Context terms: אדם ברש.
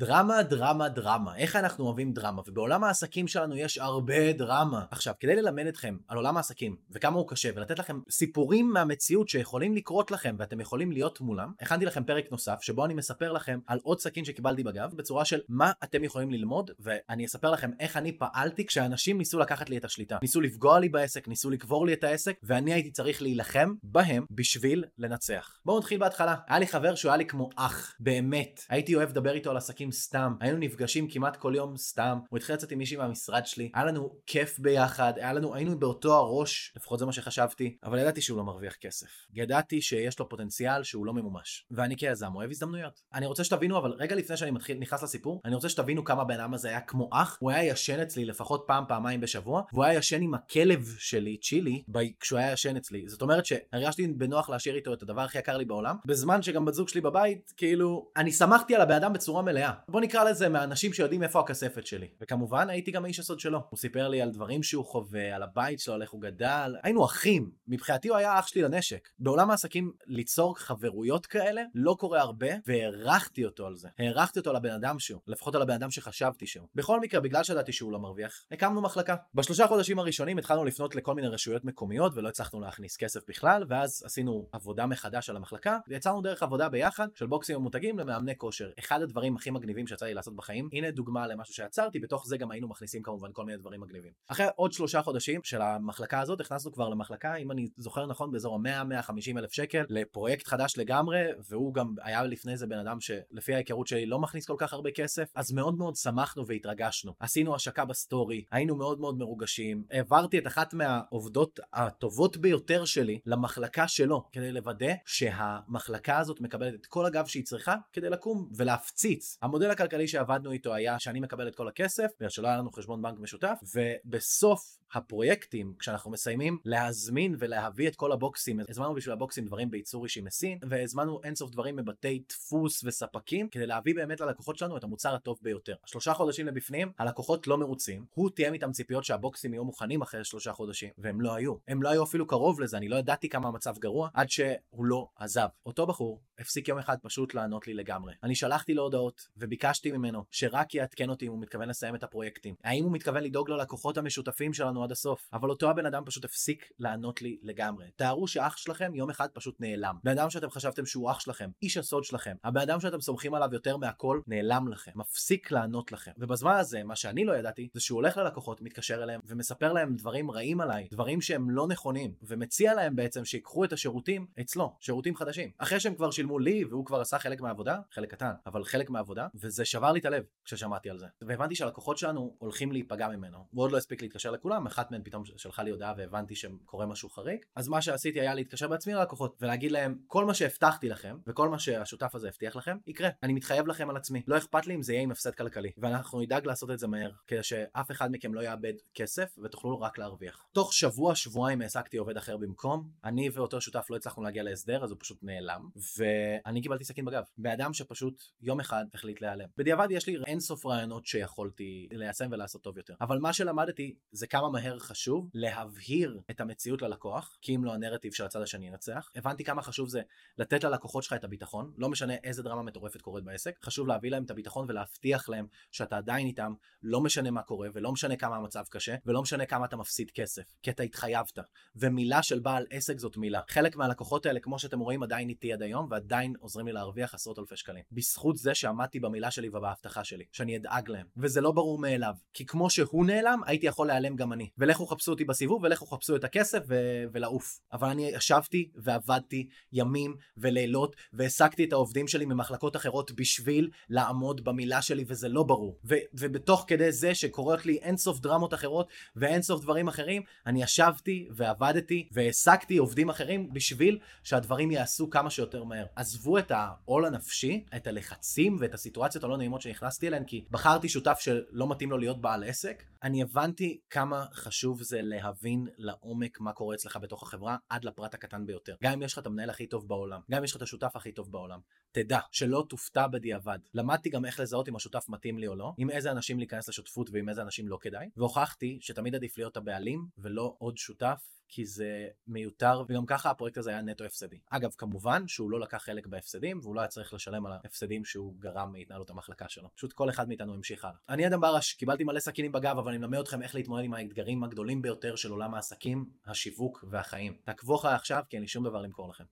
דרמה, דרמה, דרמה. איך אנחנו אוהבים דרמה? ובעולם העסקים שלנו יש הרבה דרמה. עכשיו, כדי ללמד אתכם על עולם העסקים וכמה הוא קשה, ולתת לכם סיפורים מהמציאות שיכולים לקרות לכם ואתם יכולים להיות מולם, הכנתי לכם פרק נוסף שבו אני מספר לכם על עוד סכין שקיבלתי בגב, בצורה של מה אתם יכולים ללמוד, ואני אספר לכם איך אני פעלתי כשאנשים ניסו לקחת לי את השליטה, ניסו לפגוע לי בעסק, ניסו לקבור לי את העסק, ואני הייתי צריך להילחם בהם בשביל לנצח. בואו נתחיל בהתחלה. היה לי חבר שהוא היה לי כמו אח, באמת. הייתי אוהב לדבר איתו על עסקים סתם. היינו נפגשים כמעט כל יום סתם. הוא התחיל לצאת עם מישהי מהמשרד שלי. היה לנו כיף ביחד. היינו באותו הראש, לפחות זה מה שחשבתי, אבל ידעתי שהוא לא מרוויח כסף. ידעתי שיש לו פוטנציאל שהוא לא ממומש. ואני כיזם אוהב הזדמנויות. אני רוצה שתבינו, אבל רגע לפני שאני נכנס לסיפור, אני רוצה שתבינו כמה בן אדם הזה היה כמו אח. הוא היה ישן אצלי לפחות פעמיים בשבוע, והוא היה ישן עם הכלב שלי, צ'ילי, כשהוא היה ישן אצלי. זאת אומרת שהרגשתי בנוח להשאיר איתו את הדבר הכי יקר לי בעולם, בזמן שגם בת זוג שלי בבית, כאילו, אני שמחתי על הבן אדם בצורה מלאה. בוא נקרא לזה מהאנשים שיודעים איפה הכספת שלי. וכמובן הייתי גם האיש הסוד שלו. הוא סיפר לי על דברים שהוא חווה, על הבית שלו, על איך הוא גדל. היינו אחים. מבחינתי הוא היה אח שלי לנשק. בעולם העסקים ליצור חברויות כאלה לא קורה הרבה, והערכתי אותו על זה. הערכתי אותו על הבן אדם שהוא. לפחות על הבן אדם שחשבתי שהוא. בכל מקרה, בגלל שדעתי שהוא לא מרוויח, הקמנו מחלקה. בשלושה חודשים הראשונים התחלנו לפנות לכל מיני רשויות מקומיות ולא הצלחנו להכניס כסף בכלל, ואז עשינו עבודה מחדש על המחלקה, ויצרנו דרך עבודה ביחד של בוקסים ומותגים למאמני כושר. אחד הדברים הכי מגניבים שיצא לי לעשות בחיים. הנה דוגמה למשהו שיצרתי, בתוך זה גם היינו מכניסים כמובן כל מיני דברים מגניבים. אחרי עוד 3 חודשים של המחלקה הזאת, הכנסנו כבר למחלקה, אם אני זוכר נכון, באזור ה-100,000-150,000 שקל, לפרויקט חדש לגמרי, והוא גם היה לפני זה בן אדם שלפי ההיכרות שלי לא מכניס כל כך הרבה כסף, אז מאוד מאוד שמחנו והתרגשנו. עשינו השקה בסטורי, היינו מאוד מאוד מרוגשים, העברתי את אחת מהעובדות הטובות ביותר שלי למחלקה שלו, כדי לוודא שהמחלקה הזאת מקבלת את כל הגב שהיא צריכה כדי לקום ולהפציץ. המודל הכלכלי שעבדנו איתו היה שאני מקבל את כל הכסף, בגלל שלא היה לנו חשבון בנק משותף, ובסוף הפרויקטים, כשאנחנו מסיימים, להזמין ולהביא את כל הבוקסים. הזמנו בשביל הבוקסים דברים בייצור אישי מסין, והזמנו אינסוף דברים מבתי דפוס וספקים, כדי להביא באמת ללקוחות שלנו את המוצר הטוב ביותר. 3 חודשים לבפנים, הלקוחות לא מרוצים. הוא תיאם איתם ציפיות שהבוקסים יהיו מוכנים אחרי 3 חודשים, והם לא היו. הם לא היו אפילו קרוב לזה, אני לא ידעתי כמה המצב גרוע, עד שהוא לא עזב. אותו בחור הפסיק יום אחד פשוט לענות לי לגמרי. אני שלחתי לו הודעות וביקשתי ממנו שרק יעדכן אותי אם הוא מתכוון לסיים את הפרויקטים. האם הוא מתכוון לדאוג לו לקוחות המשותפים שלנו עד הסוף? אבל אותו הבן אדם פשוט הפסיק לענות לי לגמרי. תארו שאח שלכם יום אחד פשוט נעלם. בן אדם שאתם חשבתם שהוא אח שלכם, איש הסוד שלכם, הבן אדם שאתם סומכים עליו יותר מהכל, נעלם לכם, מפסיק לענות לכם. ובזמן הזה, מה שאני לא ידעתי, זה שהוא הולך ללקוחות, מתקשר אליהם ומספר להם דברים רעים עליי, דברים שהם לא נכונים, ומציע להם בעצם שיקחו את השירותים אצלו, שירותים חדשים. אחרי שהם כבר שילמו לי, והוא כבר עשה חלק מהעבודה, חלק קטן, אבל חלק מהעבודה, וזה שבר לי את הלב כששמעתי על זה. והבנתי שהלקוחות שלנו הולכים להיפגע ממנו. הוא עוד לא הספיק להתקשר לכולם, אחת מהן פתאום שלחה לי הודעה והבנתי שקורה משהו חריג. אז מה שעשיתי היה להתקשר בעצמי ללקוחות ולהגיד להם, כל מה שהבטחתי לכם וכל מה שהשותף הזה הבטיח לכם, יקרה. אני מתחייב לכם על עצמי. לא אכפת לי אם זה יהיה עם הפסד כלכלי. ואנחנו נדאג לעשות את זה מהר, כדי שאף אחד מכם לא יאבד כסף ותוכלו רק להרוויח. תוך שבוע-שבועיים העסקתי עובד אחר במקום. אני ואותו שותף לא הצלחנו להגיע להסדר, אז הוא פשוט נעלם. ואני קיבלתי סכין בגב. באדם שפשוט יום אחד החליט להיעלם. בדיעבד יש לי אינסוף רעיונות שיכולתי ליישם ולעשות טוב יותר. אבל מה שלמדתי זה כמה מהר חשוב להבהיר את המציאות ללקוח, כי אם לא הנרטיב של הצד השני ינצח. הבנתי כמה חשוב זה לתת ללקוחות שלך את הביטחון, לא משנה איזה דרמה מטורפת קורית בעסק, חשוב להביא להם את הביטחון ולהבטיח להם שאתה עדיין איתם, לא משנה מה קורה ולא משנה כמה המצב קשה ולא משנה כמה אתה מפסיד כסף, כי אתה התחייבת. ומילה של בעל עסק זאת מילה. חלק מהלקוחות האלה, כמו שאתם רואים, עדיין איתי עד היום ועדיין עוזרים לי להרוויח עשרות אלפי שקלים. בזכות זה שעמדתי במילה שלי ובהבטחה שלי, שאני אדאג להם. וזה לא ברור מאליו, כי כמו שהוא נעלם, הייתי יכול להיעלם גם אני. ולכו חפשו אותי בסיבוב, ולכו חפשו את הכסף ולעוף. אבל אני ישבתי ועבדתי ימים ולילות, והעסקתי את העובדים שלי ממחלקות אחרות בשביל לעמוד במילה שלי, וזה לא ברור. ובתוך כדי זה שקורות לי אינסוף דרמות אחרות, ואינסוף דברים אחרים, אני ישבתי ועבדתי, והעסקתי עובדים אחרים בשביל שהדברים יעשו כמה שיותר מהר. עזבו את העול הנפשי, את הלחצים ואת הסיטואציות הלא נעימות שנכנסתי אליהן, כי בחרתי שותף שלא מתאים לו להיות בעל עסק. אני הבנתי כמה חשוב זה להבין לעומק מה קורה אצלך בתוך החברה עד לפרט הקטן ביותר. גם אם יש לך את המנהל הכי טוב בעולם, גם אם יש לך את השותף הכי טוב בעולם, תדע שלא תופתע בדיעבד. למדתי גם איך לזהות אם השותף מתאים לי או לא, עם איזה אנשים להיכנס לשותפות ועם איזה אנשים לא כדאי, והוכחתי שתמיד עדיף להיות הבעלים ולא עוד שותף כי זה מיותר, וגם ככה הפרויקט הזה היה נטו הפסדי. אגב, כמובן שהוא לא לקח חלק בהפסדים, והוא לא היה צריך לשלם על ההפסדים שהוא גרם מהתנהלות המחלקה שלו. פשוט כל אחד מאיתנו המשיך הלאה. אני אדם ברש, קיבלתי מלא סכינים בגב, אבל אני מלמד אתכם איך להתמודד עם האתגרים הגדולים ביותר של עולם העסקים, השיווק והחיים. תעקבו אחריי עכשיו, כי אין לי שום דבר למכור לכם.